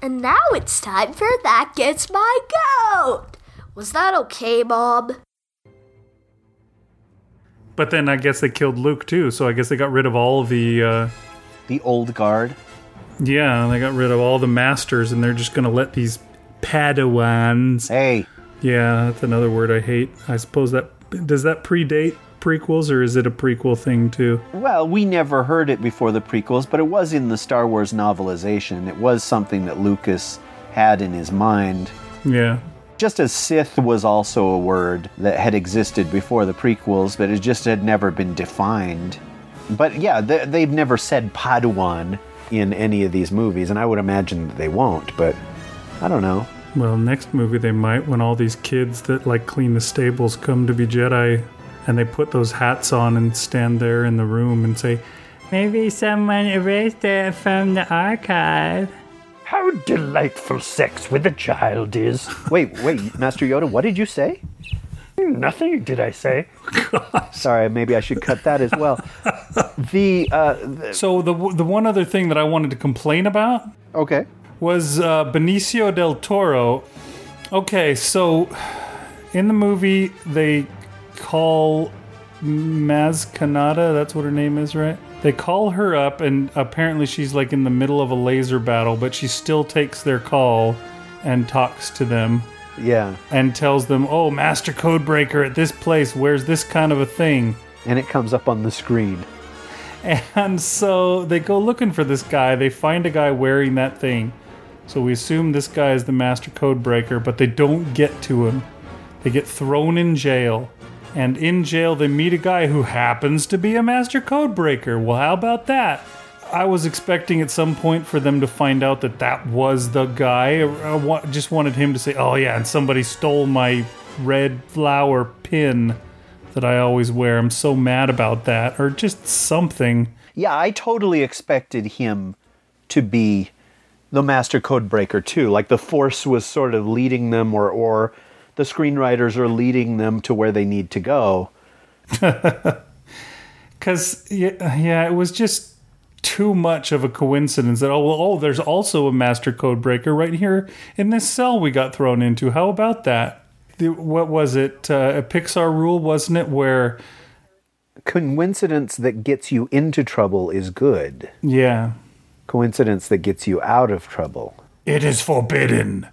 And now it's time for That Gets My Goat! Was that okay, Mom? But then I guess they killed Luke, too, so I guess they got rid of all the old guard. Yeah, they got rid of all the masters, and they're just going to let these Padawans... Hey! Yeah, that's another word I hate. I suppose that... Does that predate prequels, or is it a prequel thing, too? Well, we never heard it before the prequels, but it was in the Star Wars novelization. It was something that Lucas had in his mind. Yeah. Just as Sith was also a word that had existed before the prequels, but it just had never been defined. But yeah, they've never said Padawan in any of these movies, and I would imagine that they won't, but I don't know. Well, next movie they might, when all these kids that like clean the stables come to be Jedi, and they put those hats on and stand there in the room and say, "Maybe someone erased it from the archive." How delightful sex with a child is. Wait, Master Yoda, what did you say? Nothing did I say. Gosh. Sorry, maybe I should cut that as well. So the one other thing that I wanted to complain about was Benicio del Toro. Okay, so in the movie, they call Maz Kanata, that's what her name is, right? They call her up, and apparently she's like in the middle of a laser battle, but she still takes their call and talks to them. Yeah. And tells them, "Oh, Master Codebreaker at this place, where's this kind of a thing?" And it comes up on the screen. And so they go looking for this guy. They find a guy wearing that thing. So we assume this guy is the Master Codebreaker, but they don't get to him. They get thrown in jail. And in jail, they meet a guy who happens to be a Master Codebreaker. Well, how about that? I was expecting at some point for them to find out that that was the guy. I just wanted him to say, "Oh, yeah, and somebody stole my red flower pin that I always wear. I'm so mad about that." Or just something. Yeah, I totally expected him to be the Master Codebreaker, too. Like, the Force was sort of leading them, or the screenwriters are leading them to where they need to go. Because, yeah, it was just too much of a coincidence that, there's also a Master Codebreaker right here in this cell we got thrown into. How about that? What was it? A Pixar rule, wasn't it, where... Coincidence that gets you into trouble is good. Yeah. Coincidence that gets you out of trouble. It is forbidden.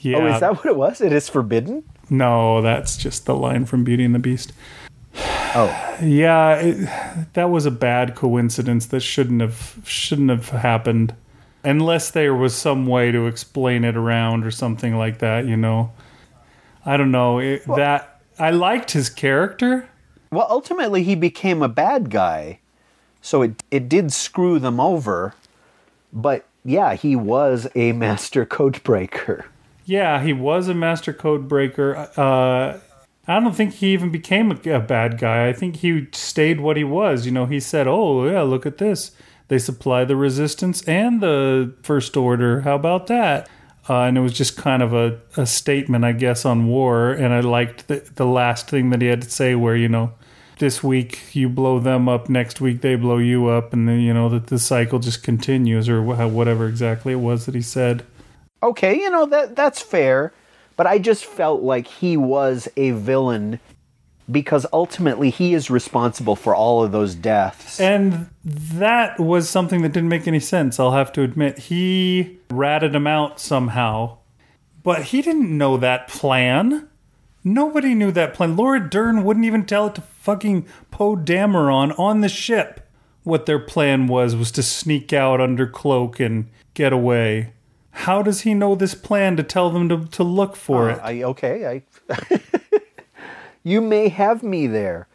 Yeah. Oh, is that what it was? It is forbidden? No, that's just the line from Beauty and the Beast. Oh. Yeah, that was a bad coincidence that shouldn't have happened. Unless there was some way to explain it around or something like that, you know. I don't know. I liked his character. Well, ultimately he became a bad guy. So it did screw them over. But yeah, he was a Master Codebreaker. Yeah, he was a Master Codebreaker. I don't think he even became a bad guy. I think he stayed what he was. You know, he said, "Oh, yeah, look at this. They supply the Resistance and the First Order. How about that?" And it was just kind of a statement, I guess, on war. And I liked the last thing that he had to say where, you know, this week you blow them up, next week they blow you up. And then, you know, that the cycle just continues, or whatever exactly it was that he said. Okay, you know, that's fair, but I just felt like he was a villain because ultimately he is responsible for all of those deaths. And that was something that didn't make any sense, I'll have to admit. He ratted him out somehow, but he didn't know that plan. Nobody knew that plan. Laura Dern wouldn't even tell it to fucking Poe Dameron on the ship what their plan was to sneak out under cloak and get away. How does he know this plan to tell them to look for it? You may have me there.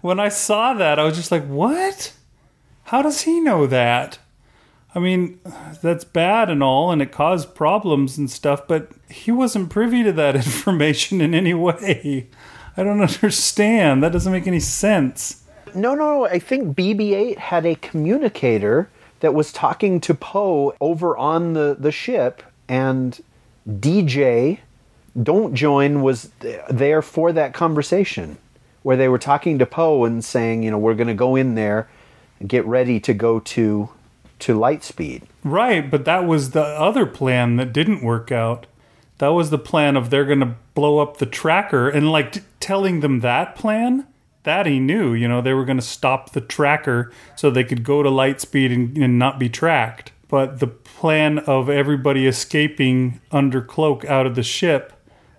When I saw that, I was just like, what? How does he know that? I mean, that's bad and all, and it caused problems and stuff, but he wasn't privy to that information in any way. I don't understand. That doesn't make any sense. No. I think BB-8 had a communicator that was talking to Poe over on the ship, and DJ, Don't Join, was there for that conversation where they were talking to Poe and saying, you know, we're going to go in there and get ready to go to to light speed. Right, but that was the other plan that didn't work out. That was the plan of they're going to blow up the tracker. And, like, telling them that plan, that he knew. You know, they were going to stop the tracker so they could go to light speed and not be tracked. But the plan of everybody escaping under cloak out of the ship,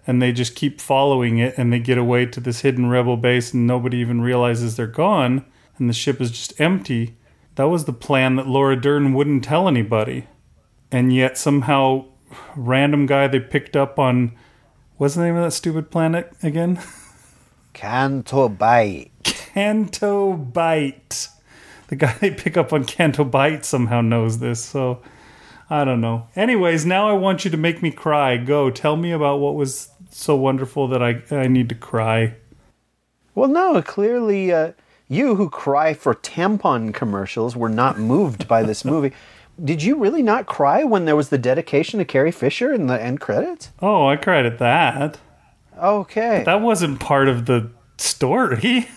and they just keep following it, and they get away to this hidden rebel base, and nobody even realizes they're gone, and the ship is just empty. That was the plan that Laura Dern wouldn't tell anybody. And yet somehow... random guy they picked up on, what's the name of that stupid planet again? Canto Bight. Canto Bight. The guy they pick up on Canto Bight somehow knows this, so I don't know. Anyways, now I want you to make me cry. Go, tell me about what was so wonderful that I need to cry. Well, no, clearly you who cry for tampon commercials were not moved by this movie. Did you really not cry when there was the dedication to Carrie Fisher in the end credits? Oh, I cried at that. Okay. But that wasn't part of the story.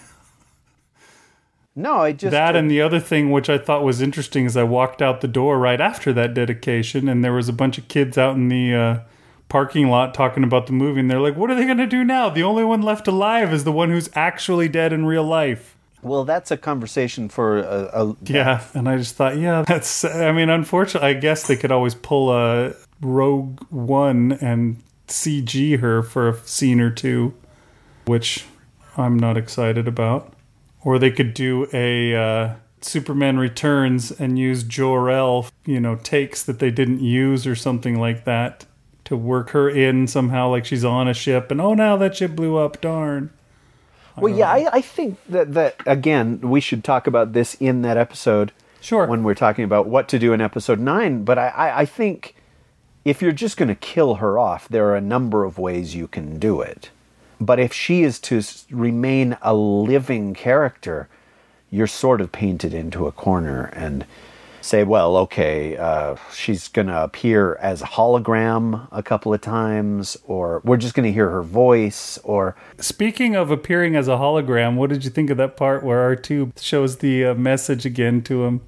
No, I just... that and the other thing which I thought was interesting is I walked out the door right after that dedication, and there was a bunch of kids out in the parking lot talking about the movie, and they're like, what are they going to do now? The only one left alive is the one who's actually dead in real life. Well, that's a conversation for a... yeah, and I just thought, yeah, that's... I mean, unfortunately, I guess they could always pull a Rogue One and CG her for a scene or two, which I'm not excited about. Or they could do a Superman Returns and use Jor-El, you know, takes that they didn't use or something like that to work her in somehow, like she's on a ship, and oh, now that ship blew up, darn. Well, yeah, I think that, again, we should talk about this in that episode. Sure. When we're talking about what to do in episode 9. But I think if you're just going to kill her off, there are a number of ways you can do it. But if she is to remain a living character, you're sort of painted into a corner and say, well, okay, she's going to appear as a hologram a couple of times, or we're just going to hear her voice, or... Speaking of appearing as a hologram, what did you think of that part where R2 shows the message again to him?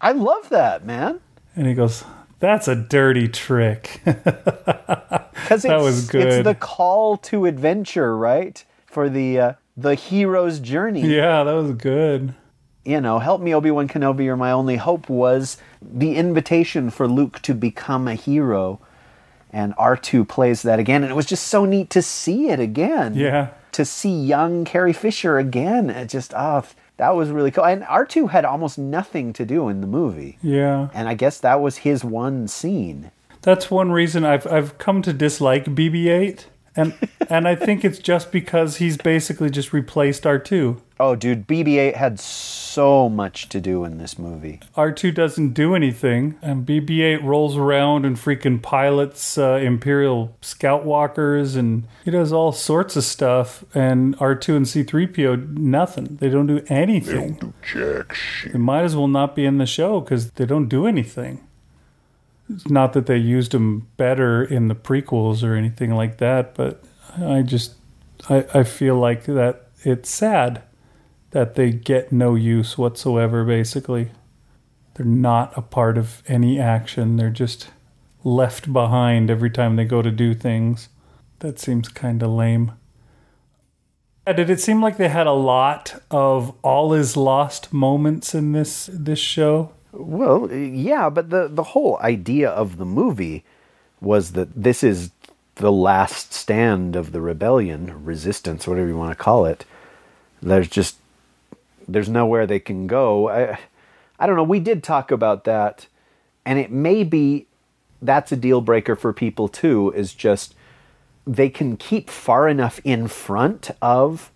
I love that, man. And he goes, that's a dirty trick. That was good. It's the call to adventure, right? For the hero's journey. Yeah, that was good. You know, help me, Obi-Wan Kenobi, you're my only hope, was the invitation for Luke to become a hero. And R2 plays that again. And it was just so neat to see it again. Yeah. To see young Carrie Fisher again. It just, that was really cool. And R2 had almost nothing to do in the movie. Yeah. And I guess that was his one scene. That's one reason I've come to dislike BB-8. And I think it's just because he's basically just replaced R2. Oh, dude, BB-8 had so much to do in this movie. R2 doesn't do anything, and BB-8 rolls around and freaking pilots Imperial Scout Walkers, and he does all sorts of stuff, and R2 and C-3PO, nothing. They don't do anything. They don't do jack shit. They might as well not be in the show, because they don't do anything. It's not that they used him better in the prequels or anything like that, but I feel like that it's sad that they get no use whatsoever, basically. They're not a part of any action. They're just left behind every time they go to do things. That seems kind of lame. Did it seem like they had a lot of all is lost moments in this show? Well, yeah, but the whole idea of the movie was that this is the last stand of the rebellion, resistance, whatever you want to call it. There's nowhere they can go. I don't know. We did talk about that, and it may be that's a deal breaker for people too, is just they can keep far enough in front of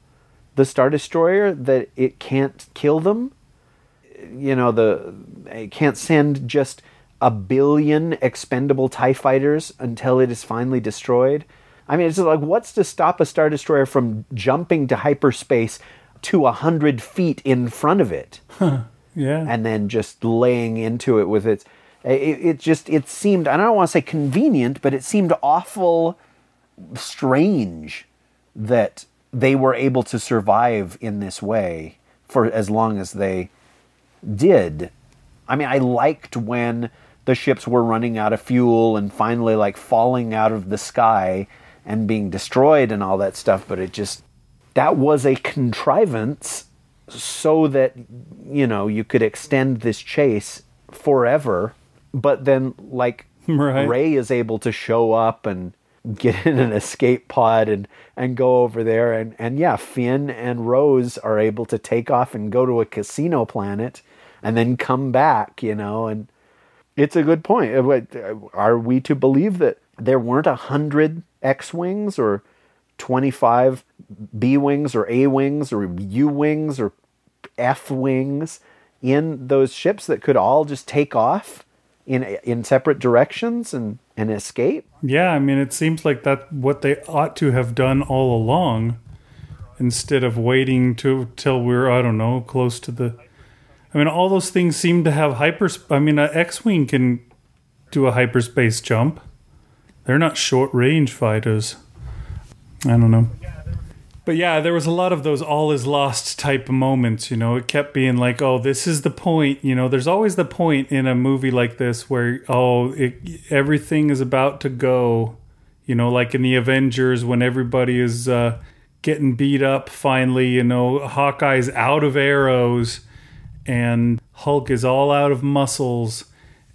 the Star Destroyer that it can't kill them. You know, it can't send just 1 billion expendable TIE fighters until it is finally destroyed. I mean, it's just like, what's to stop a Star Destroyer from jumping to hyperspace to 100 feet in front of it? Huh. Yeah. And then just laying into it with its... It seemed, I don't want to say convenient, but it seemed awful strange that they were able to survive in this way for as long as they... did. I mean, I liked when the ships were running out of fuel and finally like falling out of the sky and being destroyed and all that stuff, but it just, that was a contrivance so that, you know, you could extend this chase forever, but then like right. Rey is able to show up and get in an escape pod and go over there and yeah, Finn and Rose are able to take off and go to a casino planet and then come back, you know, and it's a good point. Are we to believe that there weren't 100 X-wings or 25 B-wings or A-wings or U-wings or F-wings in those ships that could all just take off in separate directions and escape? Yeah, I mean, it seems like that what they ought to have done all along, instead of waiting till we're, I don't know, close to the... I mean, all those things seem to have I mean, an X-wing can do a hyperspace jump. They're not short-range fighters. I don't know. But yeah, there was a lot of those all is lost type moments, you know. It kept being like, oh, this is the point, you know. There's always the point in a movie like this where, oh, everything is about to go. You know, like in the Avengers when everybody is getting beat up finally, you know. Hawkeye's out of arrows and Hulk is all out of muscles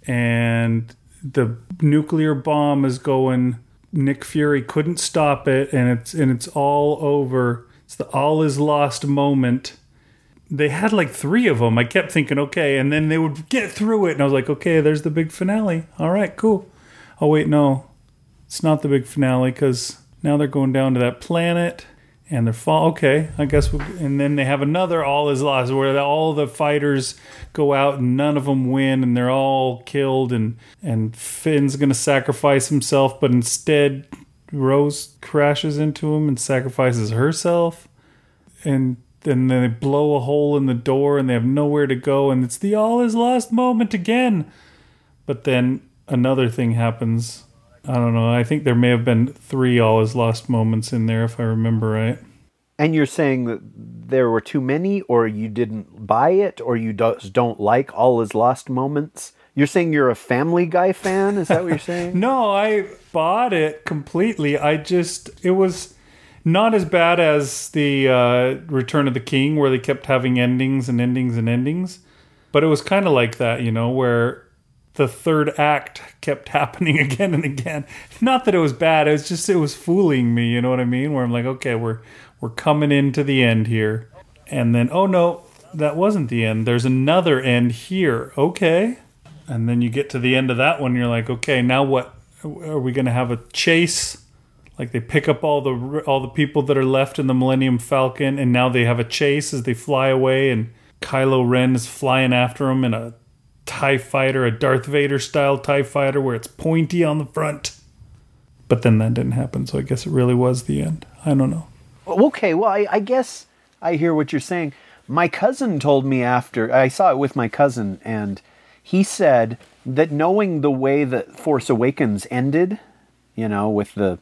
and the nuclear bomb is going... Nick Fury couldn't stop it, and it's all over. It's the all is lost moment. They had like 3 of them. I kept thinking, okay, and then they would get through it, and I was like, okay, there's the big finale. All right, cool. Oh, wait, no. It's not the big finale, because now they're going down to that planet, and they're okay, I guess. And then they have another all is lost, where all the fighters go out, and none of them win, and they're all killed, and Finn's going to sacrifice himself, but instead Rose crashes into him and sacrifices herself, and then they blow a hole in the door, and they have nowhere to go, and it's the all is lost moment again. But then another thing happens... I don't know. I think there may have been 3 all is lost moments in there, if I remember right. And you're saying that there were too many, or you didn't buy it, or you don't like all is lost moments? You're saying you're a Family Guy fan? Is that what you're saying? No, I bought it completely. It was not as bad as the Return of the King, where they kept having endings and endings and endings. But it was kind of like that, you know, where... the third act kept happening again and again. Not that it was bad. It was just, it was fooling me. You know what I mean? Where I'm like, okay, we're coming into the end here. And then, oh no, that wasn't the end. There's another end here. Okay. And then you get to the end of that one. You're like, okay, now what? Are we going to have a chase? Like they pick up all the people that are left in the Millennium Falcon. And now they have a chase as they fly away. And Kylo Ren is flying after them in a TIE fighter, a Darth Vader style TIE fighter where it's pointy on the front. But then that didn't happen, so I guess it really was the end. I don't know. Okay, well, I guess I hear what you're saying. My cousin told me after, I saw it with my cousin, and he said that knowing the way that Force Awakens ended, you know, with the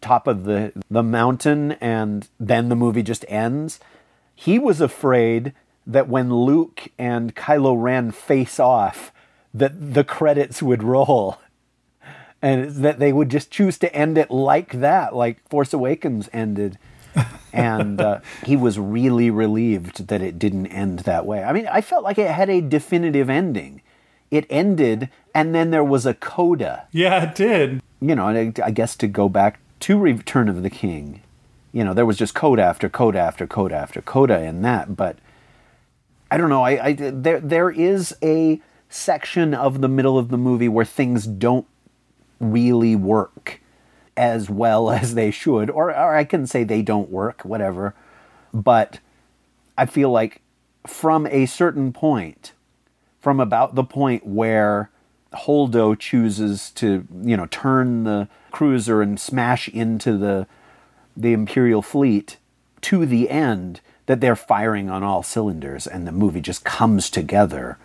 top of the mountain and then the movie just ends, he was afraid that when Luke and Kylo Ren face off, that the credits would roll. And that they would just choose to end it like that, like Force Awakens ended. And he was really relieved that it didn't end that way. I mean, I felt like it had a definitive ending. It ended, and then there was a coda. Yeah, it did. You know, and I guess to go back to Return of the King, you know, there was just coda after coda after coda after coda in that, but... I don't know. There is a section of the middle of the movie where things don't really work as well as they should, or I can say they don't work, whatever. But I feel like from a certain point, from about the point where Holdo chooses to, you know, turn the cruiser and smash into the Imperial fleet to the end, that they're firing on all cylinders and the movie just comes together.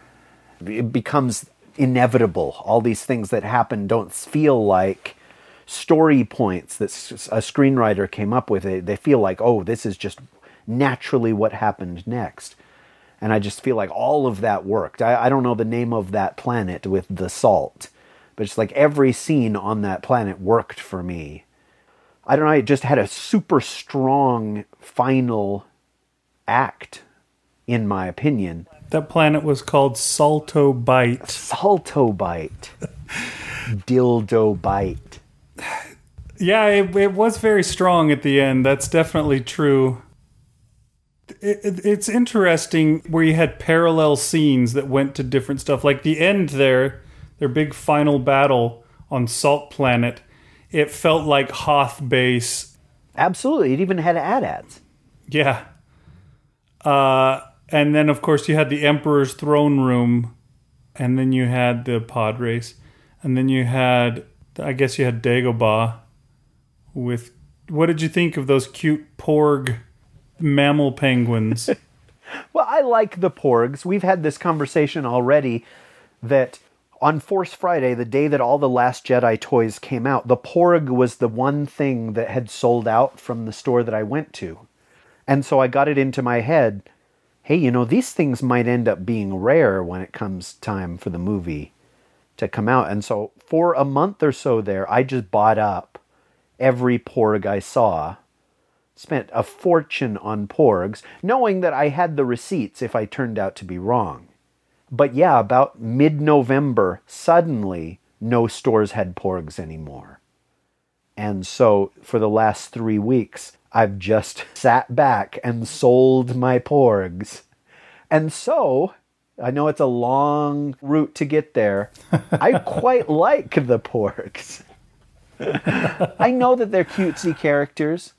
It becomes inevitable. All these things that happen don't feel like story points that a screenwriter came up with. They feel like, oh, this is just naturally what happened next. And I just feel like all of that worked. I don't know the name of that planet with the salt, but it's like every scene on that planet worked for me. I don't know, it just had a super strong final act, in my opinion. That planet was called Saltobite. Saltobite. Dildo Bite. Yeah, it was very strong at the end. That's definitely true. It's interesting where you had parallel scenes that went to different stuff. Like the end there, their big final battle on Salt Planet, it felt like Hoth Base. Absolutely. It even had AT-ATs. Yeah. And then, of course, you had the Emperor's Throne Room. And then you had the pod race. And then you had, I guess you had Dagobah with... What did you think of those cute Porg... mammal penguins? Well, I like the Porgs. We've had this conversation already that on Force Friday, the day that all the Last Jedi toys came out, the Porg was the one thing that had sold out from the store that I went to. And so I got it into my head, hey, you know, these things might end up being rare when it comes time for the movie to come out. And so for a month or so there, I just bought up every Porg I saw. Spent a fortune on Porgs, knowing that I had the receipts if I turned out to be wrong. But yeah, about mid-November, suddenly, no stores had Porgs anymore. And so, for the last 3 weeks, I've just sat back and sold my Porgs. And so, I know it's a long route to get there, I quite like the Porgs. I know that they're cutesy characters,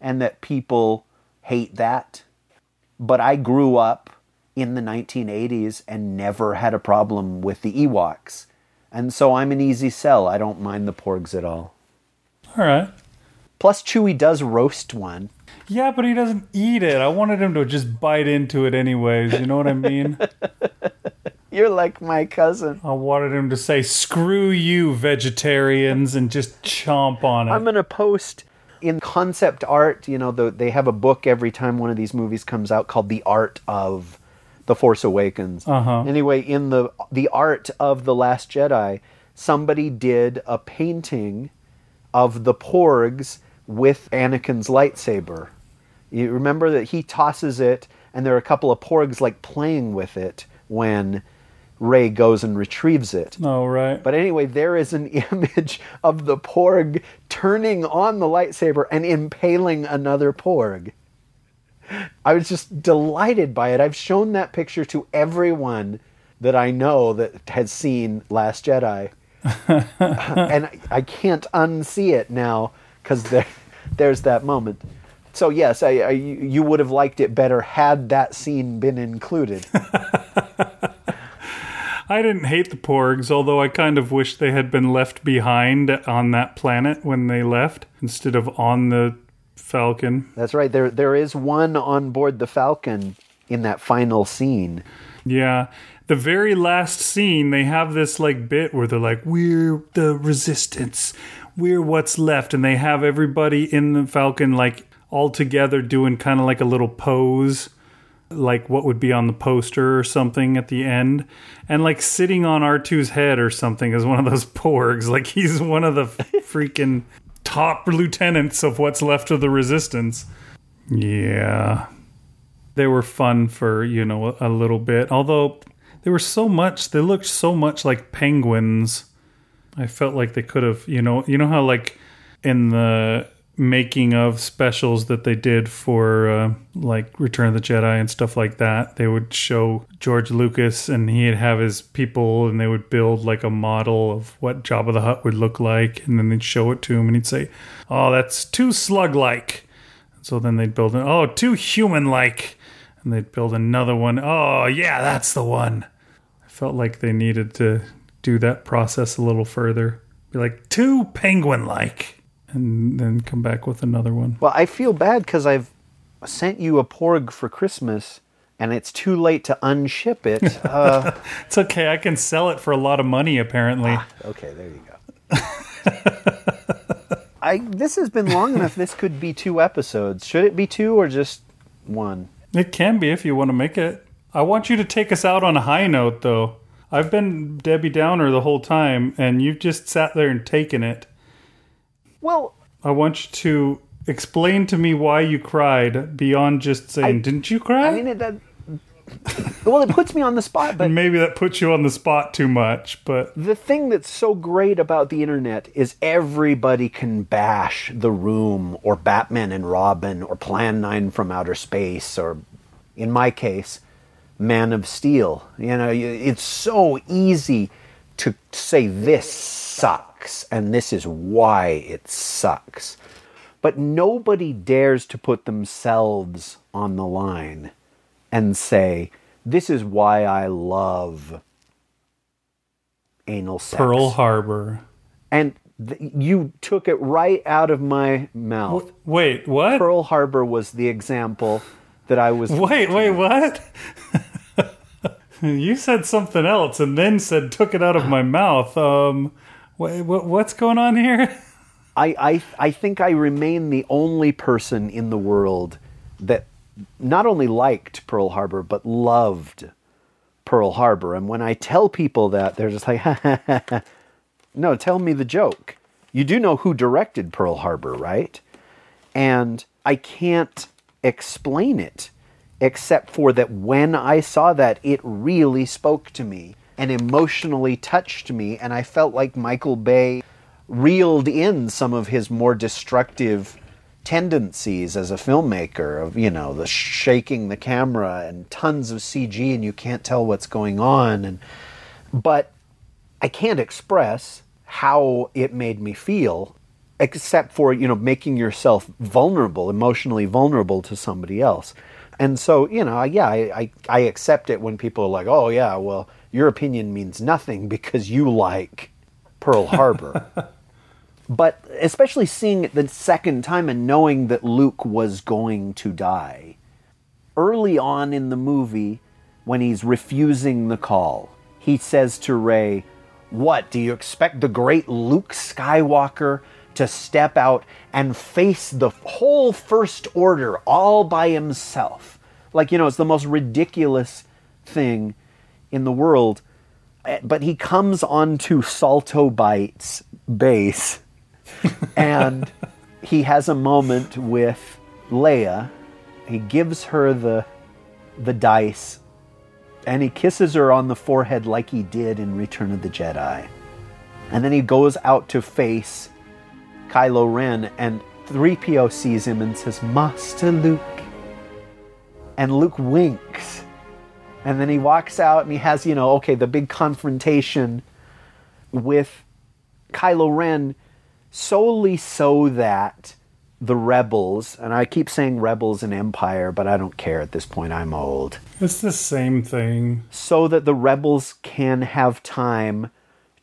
and that people hate that. But I grew up in the 1980s and never had a problem with the Ewoks. And so I'm an easy sell. I don't mind the Porgs at all. All right. Plus Chewie does roast one. Yeah, but he doesn't eat it. I wanted him to just bite into it anyways. You know what I mean? You're like my cousin. I wanted him to say, screw you, vegetarians, and just chomp on it. I'm going to post... In concept art, you know, they have a book every time one of these movies comes out called The Art of The Force Awakens. Uh-huh. Anyway, in the Art of The Last Jedi, somebody did a painting of the Porgs with Anakin's lightsaber. You remember that he tosses it, and there are a couple of Porgs, like, playing with it when... Rey goes and retrieves it. Oh, right. But anyway, there is an image of the Porg turning on the lightsaber and impaling another Porg. I was just delighted by it. I've shown that picture to everyone that I know that has seen Last Jedi. And I can't unsee it now because there's that moment. So yes, you would have liked it better had that scene been included. I didn't hate the Porgs, although I kind of wish they had been left behind on that planet when they left, instead of on the Falcon. That's right. There is one on board the Falcon in that final scene. Yeah. The very last scene, they have this like bit where they're like, we're the Resistance. We're what's left. And they have everybody in the Falcon like all together doing kind of like a little pose. Like what would be on the poster or something at the end. And like sitting on R2's head or something is one of those Porgs. Like he's one of the freaking top lieutenants of what's left of the Resistance. Yeah. They were fun for, you know, a little bit. Although they were so much, they looked so much like penguins. I felt like they could have, you know how like in the... making of specials that they did for like Return of the Jedi and stuff like that, they would show George Lucas and he'd have his people and they would build like a model of what Jabba the Hutt would look like, and then they'd show it to him and he'd say, oh, that's too slug-like. So then they'd build an, oh, too human-like, and they'd build another one. Oh yeah, that's the one. I felt like they needed to do that process a little further, be like too penguin-like, and then come back with another one. Well, I feel bad because I've sent you a Porg for Christmas, and it's too late to unship it. It's okay. I can sell it for a lot of money, apparently. Ah, okay, there you go. This has been long enough. This could be 2 episodes. Should it be 2 or just 1? It can be if you want to make it. I want you to take us out on a high note, though. I've been Debbie Downer the whole time, and you've just sat there and taken it. Well, I want you to explain to me why you cried beyond just saying, didn't you cry? I mean, well, it puts me on the spot, but... Maybe that puts you on the spot too much, but... The thing that's so great about the internet is everybody can bash The Room or Batman and Robin or Plan 9 from Outer Space or, in my case, Man of Steel. You know, it's so easy to say this sucks and this is why it sucks. But nobody dares to put themselves on the line and say, this is why I love anal sex. Pearl Harbor. And you took it right out of my mouth. Wait, what? Pearl Harbor was the example that I was... Wait, what? You said something else and then said, took it out of my mouth. What's going on here? I think I remain the only person in the world that not only liked Pearl Harbor, but loved Pearl Harbor. And when I tell people that, they're just like, ha, ha, ha, ha. No, tell me the joke. You do know who directed Pearl Harbor, right? And I can't explain it, except for that when I saw that, it really spoke to me and emotionally touched me. And I felt like Michael Bay reeled in some of his more destructive tendencies as a filmmaker of, you know, the shaking the camera and tons of CG and you can't tell what's going on. But I can't express how it made me feel, except for, you know, making yourself vulnerable, emotionally vulnerable to somebody else. And so, you know, yeah, I accept it when people are like, oh yeah, well, your opinion means nothing because you like Pearl Harbor. But especially seeing it the second time and knowing that Luke was going to die. Early on in the movie, when he's refusing the call, he says to Rey, what, do you expect the great Luke Skywalker to step out and face the whole First Order all by himself? Like, you know, it's the most ridiculous thing in the world. But he comes onto Saltobite's base... and he has a moment with Leia. He gives her the dice, and he kisses her on the forehead like he did in Return of the Jedi. And then he goes out to face Kylo Ren, and 3PO sees him and says, Master Luke. And Luke winks. And then he walks out and he has, you know, okay, the big confrontation with Kylo Ren, solely so that the rebels, and I keep saying rebels and empire, but I don't care at this point, I'm old. It's the same thing. So that the rebels can have time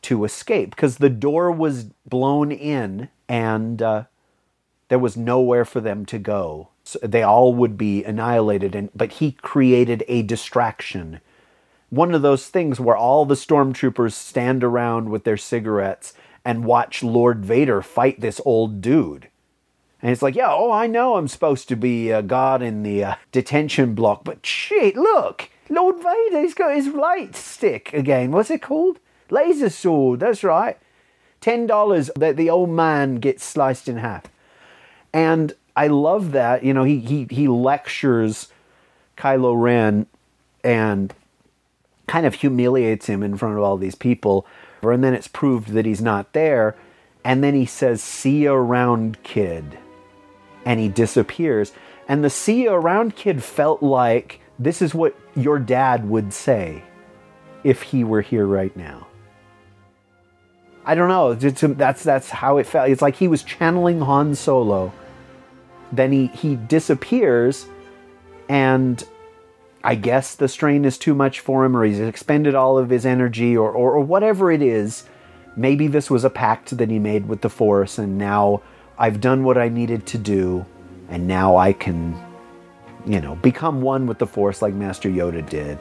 to escape, because the door was blown in and there was nowhere for them to go. So they all would be annihilated, but he created a distraction. One of those things where all the stormtroopers stand around with their cigarettes and watch Lord Vader fight this old dude. And it's like, yeah, oh, I know I'm supposed to be a guard in the detention block, but shit, look, Lord Vader, he's got his light stick again. What's it called? Laser sword, that's right. $10 that the old man gets sliced in half. And I love that, you know, he lectures Kylo Ren and kind of humiliates him in front of all these people. And then it's proved that he's not there. And then he says, see you around, kid. And he disappears. And the see you around, kid felt like this is what your dad would say if he were here right now. I don't know. That's how it felt. It's like he was channeling Han Solo. Then he disappears. And I guess the strain is too much for him, or he's expended all of his energy, or whatever it is. Maybe this was a pact that he made with the Force, and now I've done what I needed to do, and now I can, you know, become one with the Force like Master Yoda did.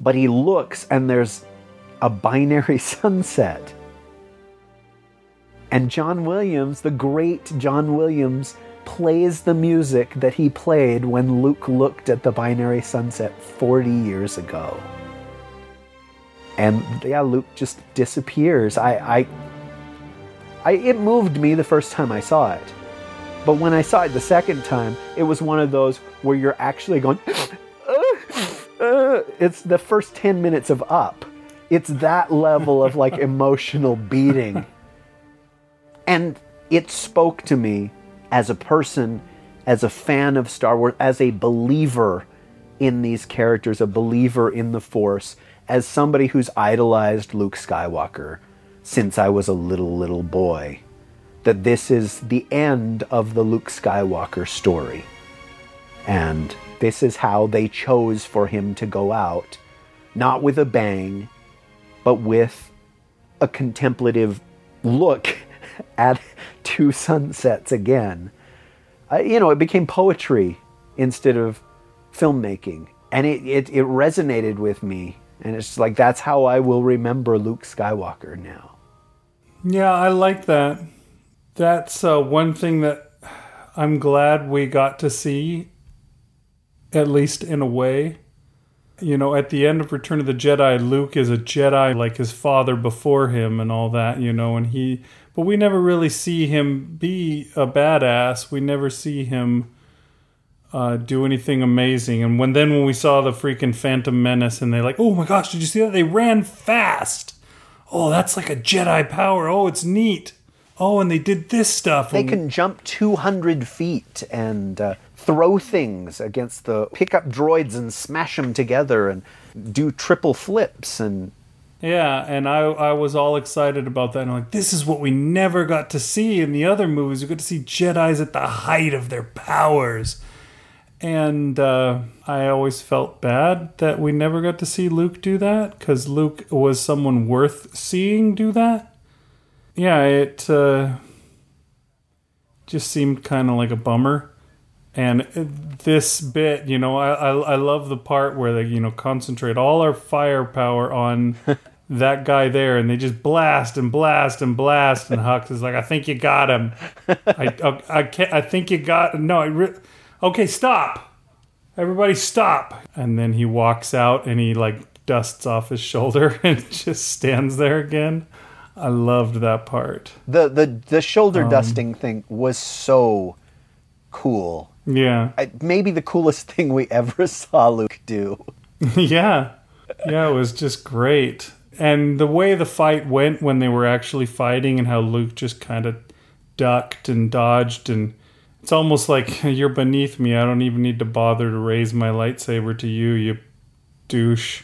But he looks, and there's a binary sunset. And John Williams, the great John Williams, plays the music that he played when Luke looked at the binary sunset 40 years ago. And yeah, Luke just disappears. It moved me the first time I saw it. But when I saw it the second time, it was one of those where you're actually going, it's the first 10 minutes of Up. It's that level of like emotional beating. And it spoke to me as a person, as a fan of Star Wars, as a believer in these characters, a believer in the Force, as somebody who's idolized Luke Skywalker since I was a little boy, that this is the end of the Luke Skywalker story. And this is how they chose for him to go out, not with a bang, but with a contemplative look at two sunsets again. It became poetry instead of filmmaking. And it resonated with me. And it's like, that's how I will remember Luke Skywalker now. Yeah, I like that. That's one thing that I'm glad we got to see, at least in a way. At the end of Return of the Jedi, Luke is a Jedi like his father before him and all that, but we never really see him be a badass. We never see him do anything amazing. And when we saw the freaking Phantom Menace and they're like, oh my gosh, did you see that? They ran fast. Oh, that's like a Jedi power. Oh, it's neat. Oh, and they did this stuff. They can jump 200 feet and throw things against the pickup droids and smash them together and do triple flips. And yeah, and I was all excited about that. And I'm like, this is what we never got to see in the other movies. We got to see Jedis at the height of their powers. And I always felt bad that we never got to see Luke do that, because Luke was someone worth seeing do that. Yeah, it just seemed kind of like a bummer. And this bit, I love the part where they, concentrate all our firepower on that guy there, and they just blast and blast and blast. And Hux is like, I think you got him. I can't. I think you got. No, okay, stop. Everybody stop. And then he walks out and he dusts off his shoulder and just stands there again. I loved that part. The shoulder dusting thing was so cool. Yeah. Maybe the coolest thing we ever saw Luke do. Yeah. Yeah, it was just great. And the way the fight went when they were actually fighting, and how Luke just kind of ducked and dodged, and it's almost like, you're beneath me. I don't even need to bother to raise my lightsaber to you, you douche.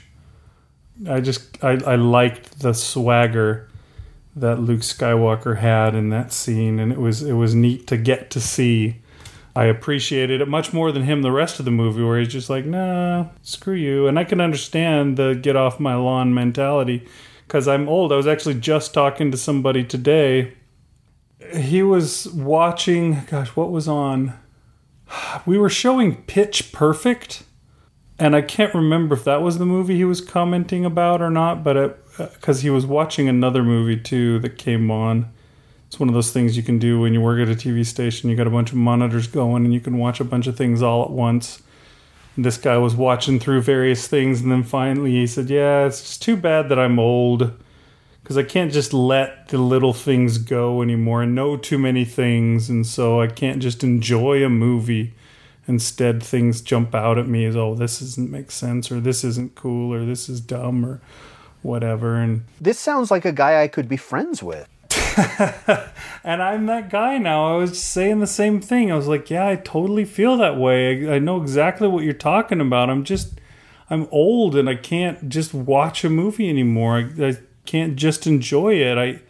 I liked the swagger that Luke Skywalker had in that scene, and it was neat to get to see. I appreciated it much more than him the rest of the movie, where he's just like, nah, screw you. And I can understand the get off my lawn mentality, because I'm old. I was actually just talking to somebody today. He was watching, gosh, what was on? We were showing Pitch Perfect, and I can't remember if that was the movie he was commenting about or not, but because he was watching another movie too that came on. It's one of those things you can do when you work at a TV station. You got a bunch of monitors going, and you can watch a bunch of things all at once. And this guy was watching through various things, and then finally he said, yeah, it's just too bad that I'm old, because I can't just let the little things go anymore. I know too many things, and so I can't just enjoy a movie. Instead, things jump out at me as, oh, this doesn't make sense, or this isn't cool, or this is dumb, or whatever. And this sounds like a guy I could be friends with. And I'm that guy now. I was saying the same thing. I was like, yeah, I totally feel that way. I know exactly what you're talking about. I'm old, and I can't just watch a movie anymore. I can't just enjoy it. I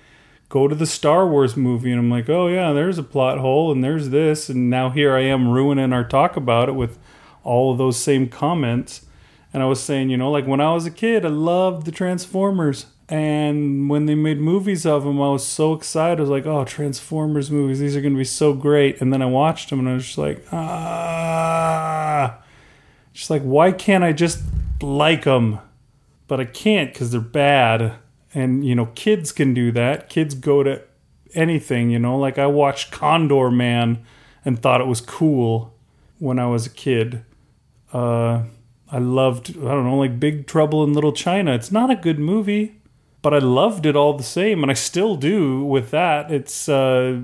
go to the Star Wars movie and I'm like, oh yeah, there's a plot hole and there's this, and now here I am ruining our talk about it with all of those same comments. And I was saying, when I was a kid, I loved the Transformers, and when they made movies of them, I was so excited. I was like, oh, Transformers movies, these are going to be so great. And then I watched them and I was just like, why can't I just like them? But I can't, because they're bad. And, kids can do that. Kids go to anything. I watched Condor Man and thought it was cool when I was a kid. I loved, I don't know, like Big Trouble in Little China. It's not a good movie, but I loved it all the same, and I still do with that. It's, I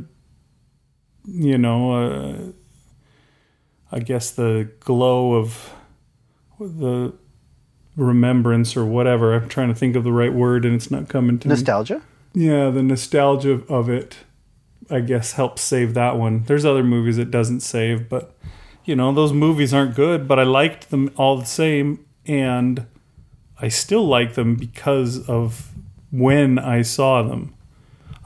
guess the glow of the remembrance or whatever. I'm trying to think of the right word, and it's not coming to me. Nostalgia? Yeah, the nostalgia of it, I guess, helps save that one. There's other movies it doesn't save, but... You know, those movies aren't good, but I liked them all the same, and I still like them because of when I saw them.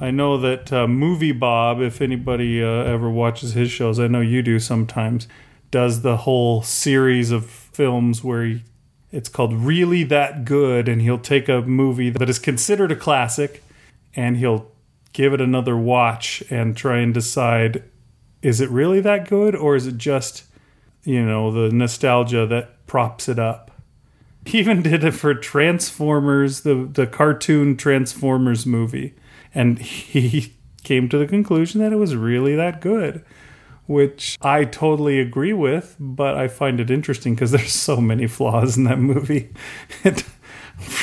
I know that Movie Bob, if anybody ever watches his shows, I know you do sometimes, does the whole series of films where it's called Really That Good, and he'll take a movie that is considered a classic, and he'll give it another watch and try and decide... Is it really that good, or is it just, you know, the nostalgia that props it up? He even did it for Transformers, the cartoon Transformers movie. And he came to the conclusion that it was really that good, which I totally agree with, but I find it interesting because there's so many flaws in that movie. It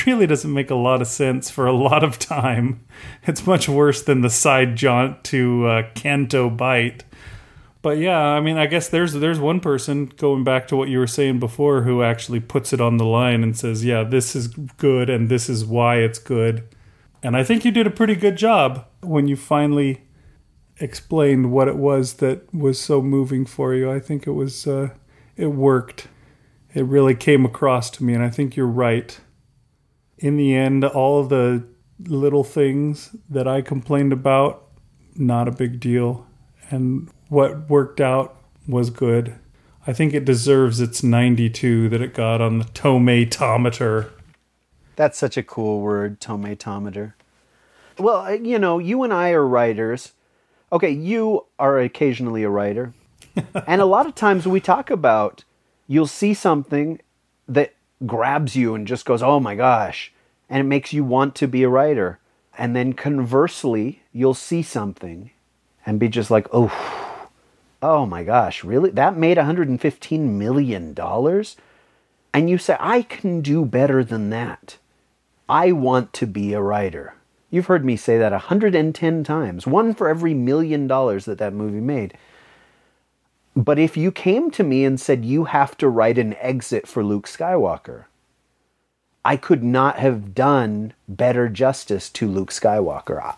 really doesn't make a lot of sense for a lot of time. It's much worse than the side jaunt to Canto Bight. But yeah, I mean, I guess there's one person, going back to what you were saying before, who actually puts it on the line and says, yeah, this is good and this is why it's good. And I think you did a pretty good job when you finally explained what it was that was so moving for you. I think it was, it worked. It really came across to me, and I think you're right. In the end, all the little things that I complained about, not a big deal. And what worked out was good. I think it deserves its 92 that it got on the Tomatometer. That's such a cool word, Tomatometer. Well, you know, you and I are writers. Okay, you are occasionally a writer. And a lot of times we talk about, you'll see something that grabs you and just goes, oh my gosh. And it makes you want to be a writer. And then conversely, you'll see something and be just like, oh. Oh my gosh, really? That made $115 million? And you say, I can do better than that. I want to be a writer. You've heard me say that 110 times. One for every $1 million that movie made. But if you came to me and said, you have to write an exit for Luke Skywalker, I could not have done better justice to Luke Skywalker.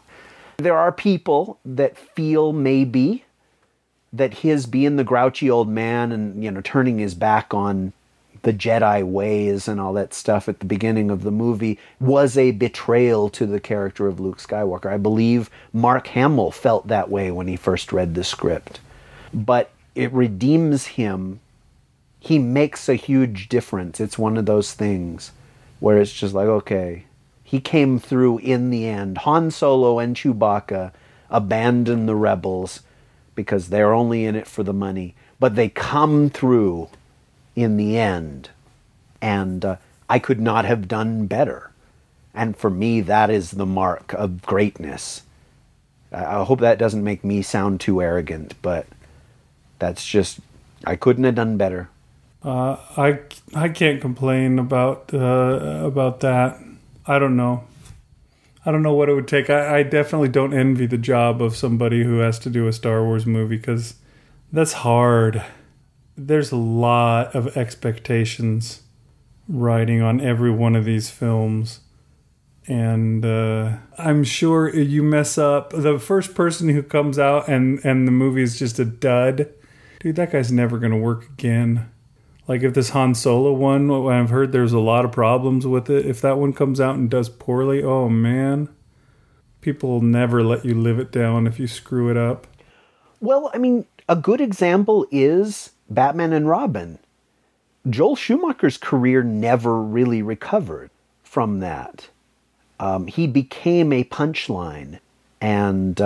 There are people that feel maybe... that his being the grouchy old man and, you know, turning his back on the Jedi ways and all that stuff at the beginning of the movie was a betrayal to the character of Luke Skywalker. I believe Mark Hamill felt that way when he first read the script. But it redeems him. He makes a huge difference. It's one of those things where it's just like, okay, he came through in the end. Han Solo and Chewbacca abandoned the rebels because they're only in it for the money, but they come through in the end. And I could not have done better. And for me, that is the mark of greatness. I hope that doesn't make me sound too arrogant, but that's just, I couldn't have done better. I can't complain about that. I don't know. I don't know what it would take. I definitely don't envy the job of somebody who has to do a Star Wars movie, because that's hard. There's a lot of expectations riding on every one of these films. And I'm sure you mess up. The first person who comes out and the movie is just a dud, dude, that guy's never going to work again. Like if this Han Solo one, I've heard there's a lot of problems with it. If that one comes out and does poorly, oh man, people will never let you live it down if you screw it up. Well, I mean, a good example is Batman and Robin. Joel Schumacher's career never really recovered from that. He became a punchline. And,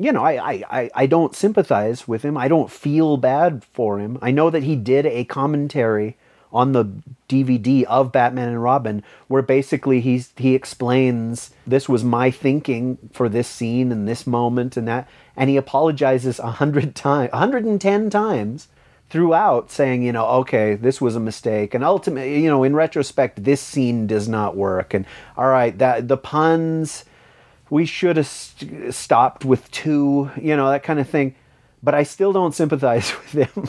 you know, I don't sympathize with him. I don't feel bad for him. I know that he did a commentary on the DVD of Batman and Robin, where basically he explains, this was my thinking for this scene and this moment and that, and he apologizes 110 times throughout, saying, you know, okay, this was a mistake, and ultimately, you know, in retrospect, this scene does not work, and all right, that the puns, we should have stopped with two, you know, that kind of thing. But I still don't sympathize with him.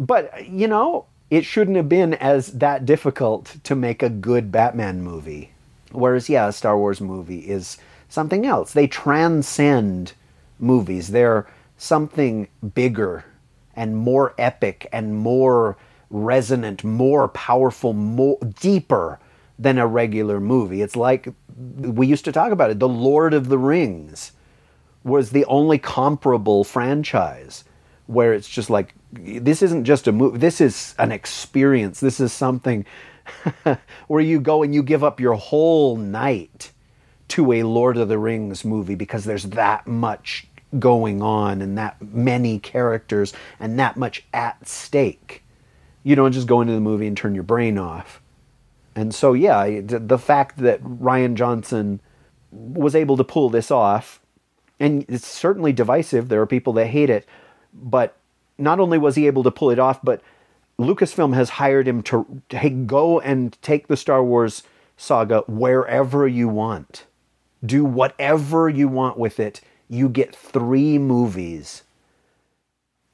But, you know, it shouldn't have been as that difficult to make a good Batman movie. Whereas, yeah, a Star Wars movie is something else. They transcend movies. They're something bigger and more epic and more resonant, more powerful, more deeper than a regular movie. It's like, we used to talk about it, The Lord of the Rings was the only comparable franchise where it's just like, this isn't just a movie, this is an experience, this is something where you go and you give up your whole night to a Lord of the Rings movie because there's that much going on and that many characters and that much at stake. You don't just go into the movie and turn your brain off. And so, yeah, the fact that Rian Johnson was able to pull this off, and it's certainly divisive, there are people that hate it, but not only was he able to pull it off, but Lucasfilm has hired him to go and take the Star Wars saga wherever you want. Do whatever you want with it. You get 3 movies.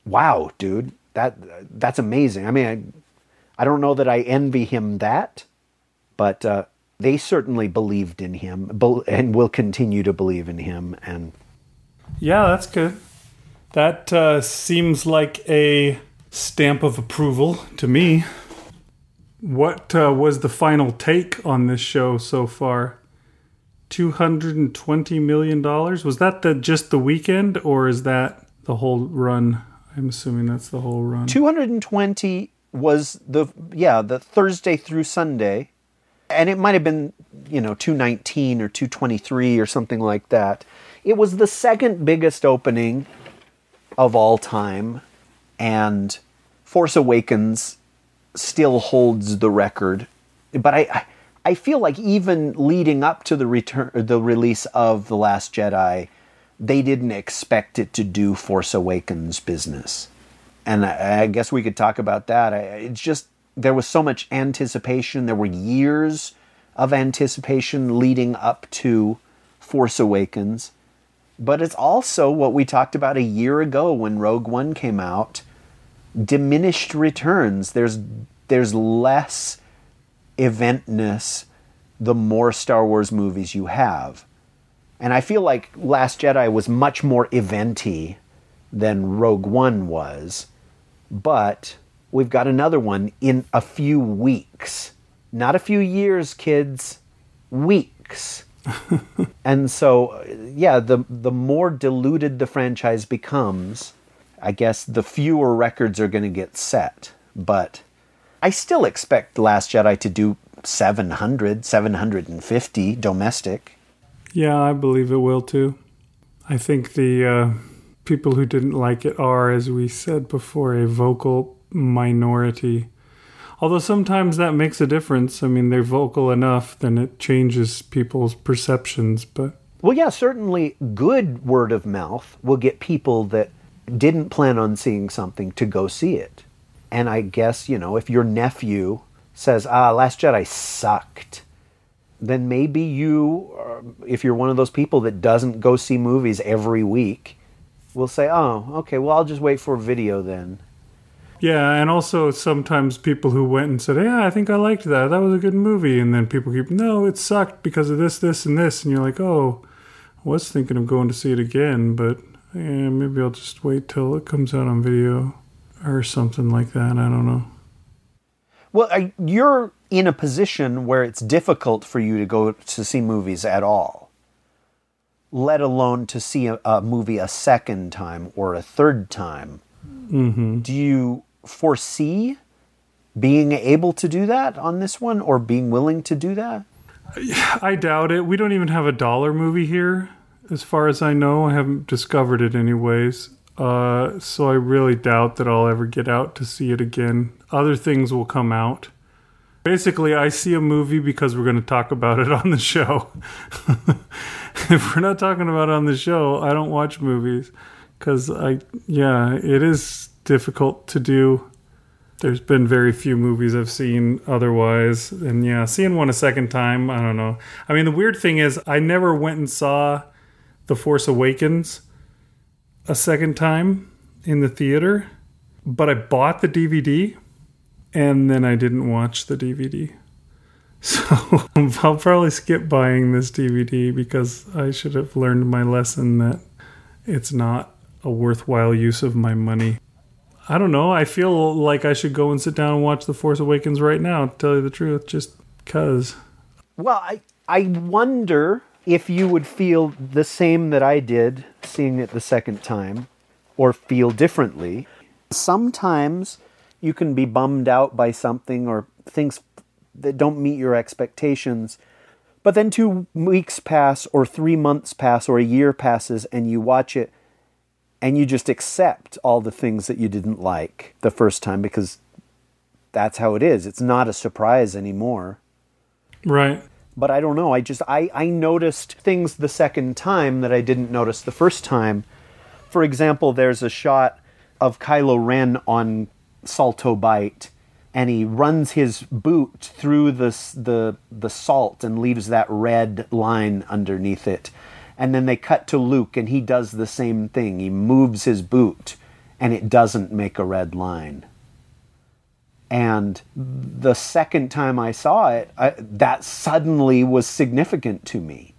Wow, dude, that's amazing. I mean, I don't know that I envy him that. But they certainly believed in him and will continue to believe in him. And yeah, that's good. That seems like a stamp of approval to me. What was the final take on this show so far? $220 million? Was that just the weekend, or is that the whole run? I'm assuming that's the whole run. 220 was the Thursday through Sunday. And it might have been, you know, 219 or 223 or something like that. It was the second biggest opening of all time. And Force Awakens still holds the record. But I feel like even leading up to the release of The Last Jedi, they didn't expect it to do Force Awakens business. And I guess we could talk about that. It's just, there was so much anticipation. There were years of anticipation leading up to Force Awakens. But it's also what we talked about a year ago when Rogue One came out. Diminished returns. There's less eventness the more Star Wars movies you have. And I feel like Last Jedi was much more eventy than Rogue One was. But we've got another one in a few weeks. Not a few years, kids. Weeks. And so, yeah, the more diluted the franchise becomes, I guess the fewer records are going to get set. But I still expect Last Jedi to do 700, 750 domestic. Yeah, I believe it will too. I think the people who didn't like it are, as we said before, a vocal minority, although sometimes that makes a difference. I mean, they're vocal enough, then it changes people's perceptions. But well, yeah, certainly good word of mouth will get people that didn't plan on seeing something to go see it. And I guess, you know, if your nephew says, Last Jedi sucked, then maybe you, if you're one of those people that doesn't go see movies every week, will say, oh, okay, well, I'll just wait for a video then. Yeah, and also sometimes people who went and said, yeah, I think I liked that. That was a good movie. And then people keep, no, it sucked because of this, this, and this. And you're like, oh, I was thinking of going to see it again, but yeah, maybe I'll just wait till it comes out on video or something like that. I don't know. Well, you're in a position where it's difficult for you to go to see movies at all, let alone to see a movie a second time or a third time. Mm-hmm. Do you foresee being able to do that on this one, or being willing to do that? I doubt it. We don't even have a dollar movie here, as far as I know. I haven't discovered it anyways. So I really doubt that I'll ever get out to see it again. Other things will come out. Basically, I see a movie because we're going to talk about it on the show. If we're not talking about it on the show, I don't watch movies. Because, it is difficult to do. There's been very few movies I've seen otherwise. And, seeing one a second time, I don't know. I mean, the weird thing is I never went and saw The Force Awakens a second time in the theater. But I bought the DVD, and then I didn't watch the DVD. So I'll probably skip buying this DVD because I should have learned my lesson that it's not a worthwhile use of my money. I don't know. I feel like I should go and sit down and watch The Force Awakens right now, to tell you the truth, just because. Well, I wonder if you would feel the same that I did seeing it the second time, or feel differently. Sometimes you can be bummed out by something or things that don't meet your expectations, but then 2 weeks pass or 3 months pass or a year passes and you watch it and you just accept all the things that you didn't like the first time because that's how it is. It's not a surprise anymore. Right. But I don't know. I noticed things the second time that I didn't notice the first time. For example, there's a shot of Kylo Ren on Saltobite, and he runs his boot through the salt and leaves that red line underneath it. And then they cut to Luke, and he does the same thing. He moves his boot, and it doesn't make a red line. And the second time I saw it, that suddenly was significant to me.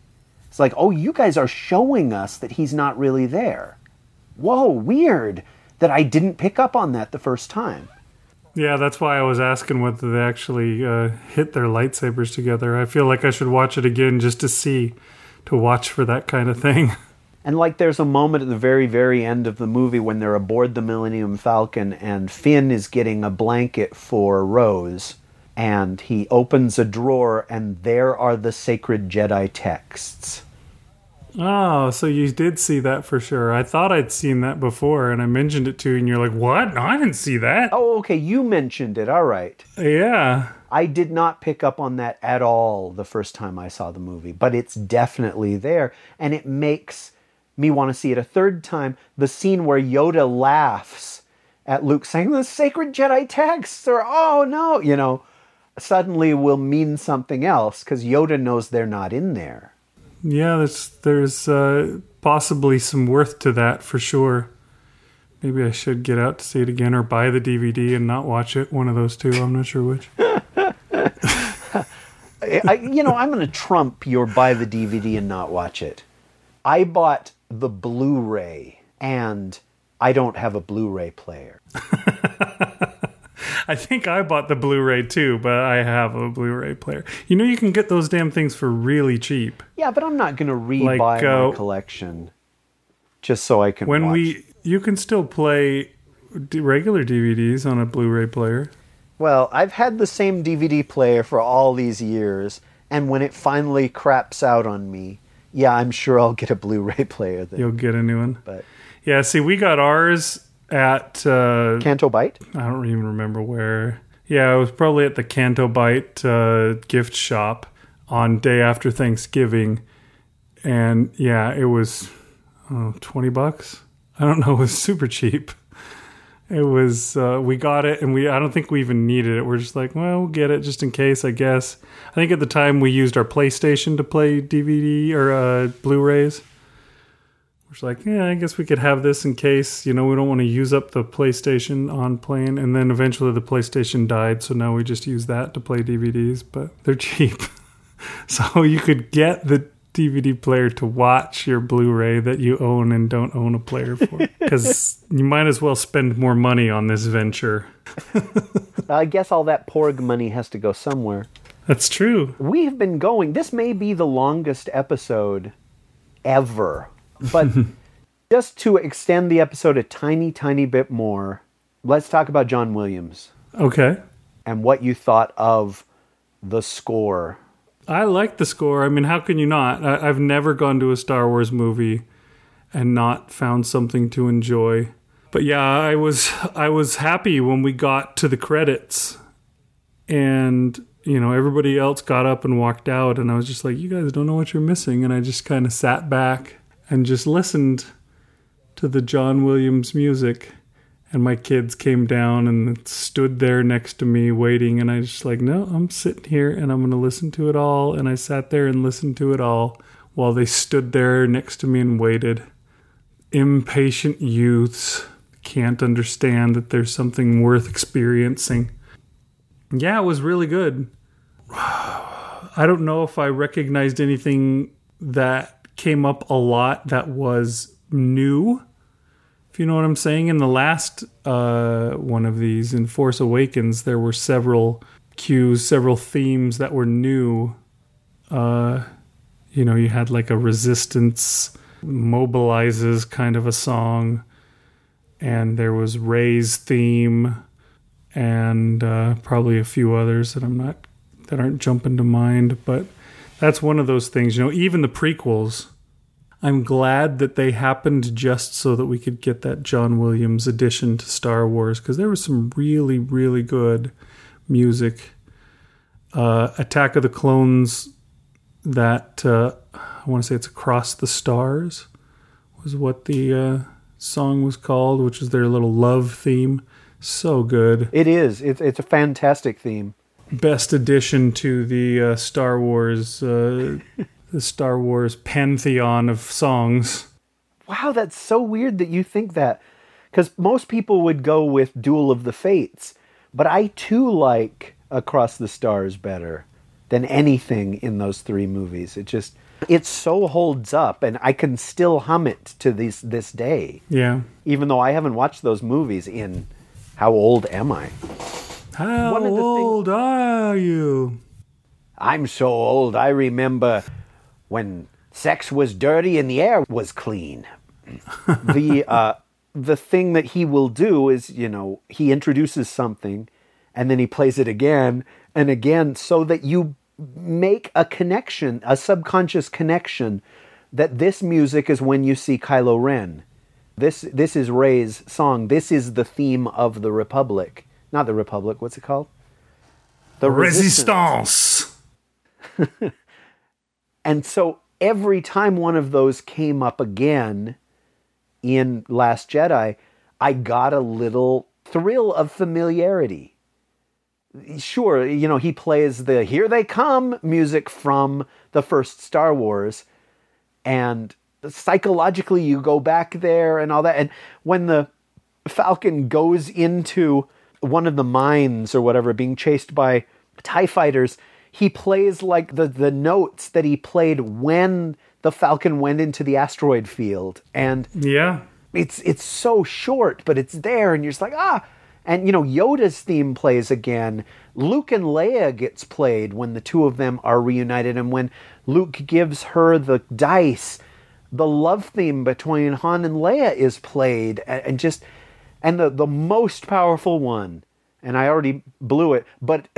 It's like, oh, you guys are showing us that he's not really there. Whoa, weird. That I didn't pick up on that the first time. Yeah, that's why I was asking whether they actually hit their lightsabers together. I feel like I should watch it again just to watch for that kind of thing. And there's a moment at the very, very end of the movie when they're aboard the Millennium Falcon and Finn is getting a blanket for Rose, and he opens a drawer and there are the sacred Jedi texts. Oh, so you did see that for sure. I thought I'd seen that before, and I mentioned it to you, and you're like, what? No, I didn't see that. Oh, okay, you mentioned it. All right. Yeah. I did not pick up on that at all the first time I saw the movie, but it's definitely there, and it makes me want to see it a third time. The scene where Yoda laughs at Luke saying, the sacred Jedi texts, or oh, no, suddenly will mean something else, because Yoda knows they're not in there. Yeah, there's possibly some worth to that for sure. Maybe I should get out to see it again or buy the DVD and not watch it. One of those two. I'm not sure which. I'm going to trump your buy the DVD and not watch it. I bought the Blu-ray and I don't have a Blu-ray player. I think I bought the Blu-ray too, but I have a Blu-ray player. You can get those damn things for really cheap. Yeah, but I'm not going to rebuy my collection just so I can watch. You can still play regular DVDs on a Blu-ray player. Well, I've had the same DVD player for all these years, and when it finally craps out on me, yeah, I'm sure I'll get a Blu-ray player then. You'll get a new one. But yeah, see, we got ours at Canto Bight? I don't even remember where. Yeah, it was probably at the Canto Bight gift shop on day after Thanksgiving. And yeah, it was $20. I don't know, it was super cheap. It was we got it and I don't think we even needed it. We're just like, well, we'll get it just in case, I guess. I think at the time we used our PlayStation to play DVD or Blu-rays. Like, yeah, I guess we could have this in case, we don't want to use up the PlayStation on playing. And then eventually the PlayStation died, so now we just use that to play DVDs, but they're cheap. So you could get the DVD player to watch your Blu-ray that you own and don't own a player for. Because you might as well spend more money on this venture. I guess all that Porg money has to go somewhere. That's true. We've been going. This may be the longest episode ever. But just to extend the episode a tiny, tiny bit more, let's talk about John Williams. Okay. And what you thought of the score. I like the score. I mean, how can you not? I've never gone to a Star Wars movie and not found something to enjoy. But yeah, I was happy when we got to the credits and, you know, everybody else got up and walked out, and I was just like, you guys don't know what you're missing. And I just kind of sat back and just listened to the John Williams music, and my kids came down and stood there next to me waiting, and I just like, no, I'm sitting here and I'm going to listen to it all. And I sat there and listened to it all while they stood there next to me and waited. Impatient youths can't understand that there's something worth experiencing. Yeah, it was really good. I don't know if I recognized anything that came up a lot that was new, if you know what I'm saying. In the last one of these, in Force Awakens, there were several cues, several themes that were new. You know, you had like a Resistance mobilizes kind of a song, and there was Rey's theme, and probably a few others that aren't jumping to mind. But that's one of those things, you know, even the prequels, I'm glad that they happened just so that we could get that John Williams addition to Star Wars, because there was some really, really good music. Attack of the Clones, that I want to say it's Across the Stars was what the song was called, which is their little love theme. So good. It is. It's a fantastic theme. Best addition to the Star Wars the Star Wars pantheon of songs. Wow, that's so weird that you think that, because most people would go with Duel of the Fates, but I too like Across the Stars better than anything in those three movies. It so holds up, and I can still hum it to this day. Yeah, even though I haven't watched those movies in. How old am I? How old are you? I'm so old, I remember when sex was dirty and the air was clean. The thing that he will do is, you know, he introduces something, and then he plays it again and again so that you make a connection, a subconscious connection, that this music is when you see Kylo Ren. This is Rey's song. This is the theme of the Republic. Not the Republic. What's it called? The Resistance. And so every time one of those came up again in Last Jedi, I got a little thrill of familiarity. Sure, you know, he plays the "Here They Come" music from the first Star Wars, and psychologically you go back there and all that. And when the Falcon goes into one of the mines or whatever, being chased by TIE fighters, he plays like the notes that he played when the Falcon went into the asteroid field. And yeah, it's so short, but it's there, and you're just like, ah. And, you know, Yoda's theme plays again. Luke and Leia gets played when the two of them are reunited, and when Luke gives her the dice, the love theme between Han and Leia is played, and the most powerful one, and I already blew it, but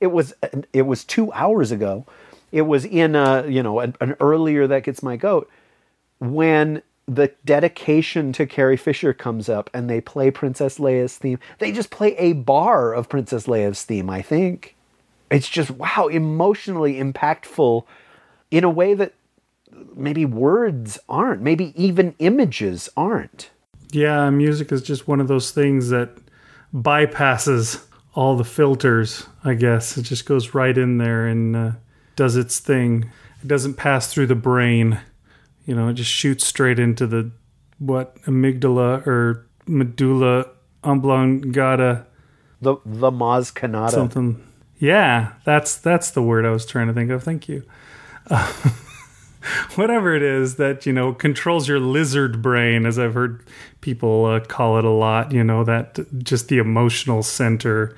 it was 2 hours ago. It was in an earlier That Gets My Goat, when the dedication to Carrie Fisher comes up and they play Princess Leia's theme. They just play a bar of Princess Leia's theme, I think. It's just, wow, emotionally impactful in a way that maybe words aren't, maybe even images aren't. Yeah, music is just one of those things that bypasses all the filters, I guess. It just goes right in there and does its thing. It doesn't pass through the brain. You know, it just shoots straight into the, amygdala or medulla oblongata. The Maz Kanata. Something. Yeah, that's the word I was trying to think of. Thank you. Whatever it is that, you know, controls your lizard brain, as I've heard people call it a lot, you know, that just the emotional center,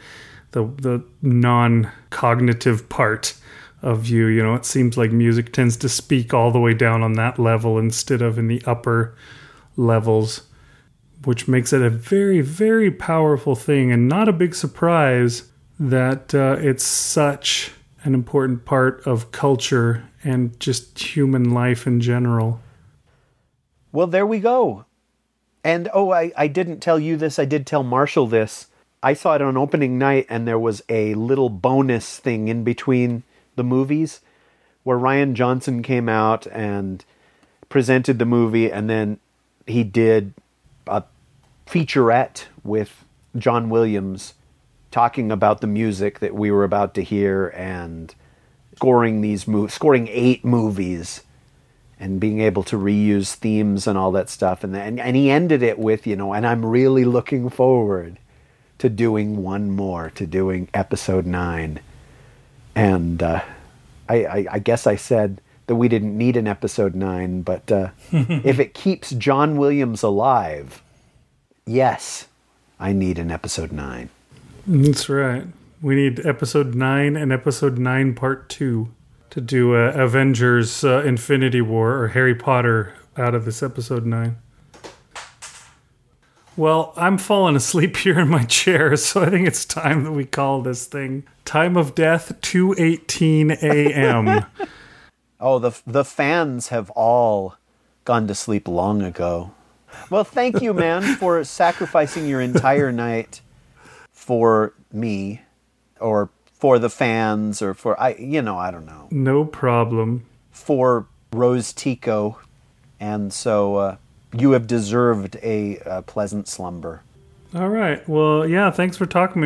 the non-cognitive part of you, you know. It seems like music tends to speak all the way down on that level instead of in the upper levels, which makes it a very, very powerful thing, and not a big surprise that it's such an important part of culture and just human life in general. Well, there we go. And, oh, I didn't tell you this. I did tell Marshall this. I saw it on opening night, and there was a little bonus thing in between the movies where Rian Johnson came out and presented the movie, and then he did a featurette with John Williams talking about the music that we were about to hear and scoring 8 movies and being able to reuse themes and all that stuff. And he ended it with, and I'm really looking forward to doing one more, to doing episode 9. And I guess I said that we didn't need an episode 9, but if it keeps John Williams alive, yes, I need an episode 9. That's right. We need episode 9 and episode 9 part 2 to do Avengers Infinity War or Harry Potter out of this episode 9. Well, I'm falling asleep here in my chair, so I think it's time that we call this thing Time of Death, 2:18 a.m. Oh, the fans have all gone to sleep long ago. Well, thank you, man, for sacrificing your entire night for me or for the fans or for, I don't know. No problem. For Rose Tico. And so... you have deserved a pleasant slumber. All right. Well, yeah, thanks for talking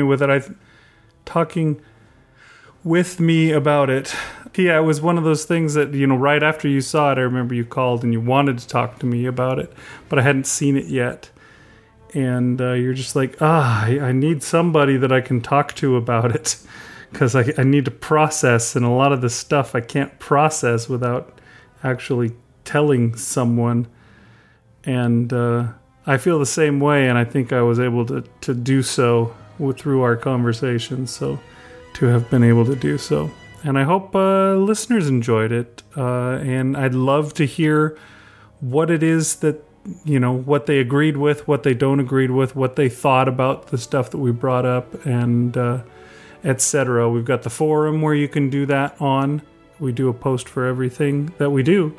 with me about it. Yeah, it was one of those things that, right after you saw it, I remember you called and you wanted to talk to me about it, but I hadn't seen it yet. And you're just like, I need somebody that I can talk to about it because I need to process, and a lot of the stuff I can't process without actually telling someone. And I feel the same way, and I think I was able to do so through our conversation, so to have been able to do so. And I hope listeners enjoyed it, and I'd love to hear what it is that, what they agreed with, what they don't agreed with, what they thought about the stuff that we brought up, and etc. We've got the forum where you can do that on. We do a post for everything that we do.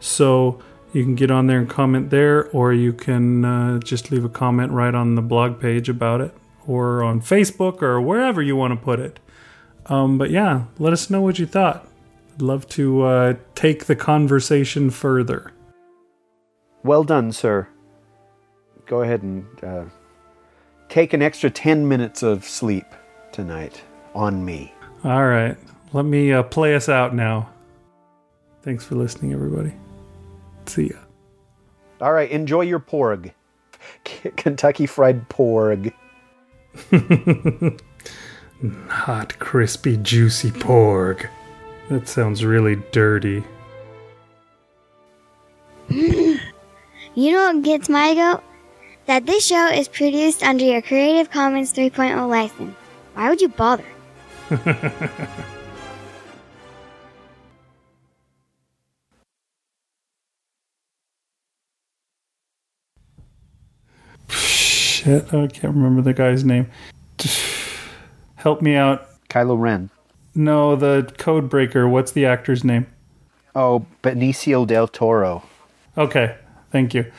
So... you can get on there and comment there, or you can just leave a comment right on the blog page about it, or on Facebook, or wherever you want to put it. But yeah, let us know what you thought. I'd love to take the conversation further. Well done, sir. Go ahead and take an extra 10 minutes of sleep tonight on me. All right. Let me play us out now. Thanks for listening, everybody. See ya. All right, enjoy your porg. Kentucky Fried Porg. Hot, crispy, juicy porg. That sounds really dirty. You know what gets my goat? That this show is produced under your Creative Commons 3.0 license. Why would you bother? I can't remember the guy's name. Help me out. Kylo Ren. No, the code breaker. What's the actor's name? Oh, Benicio del Toro. Okay, thank you.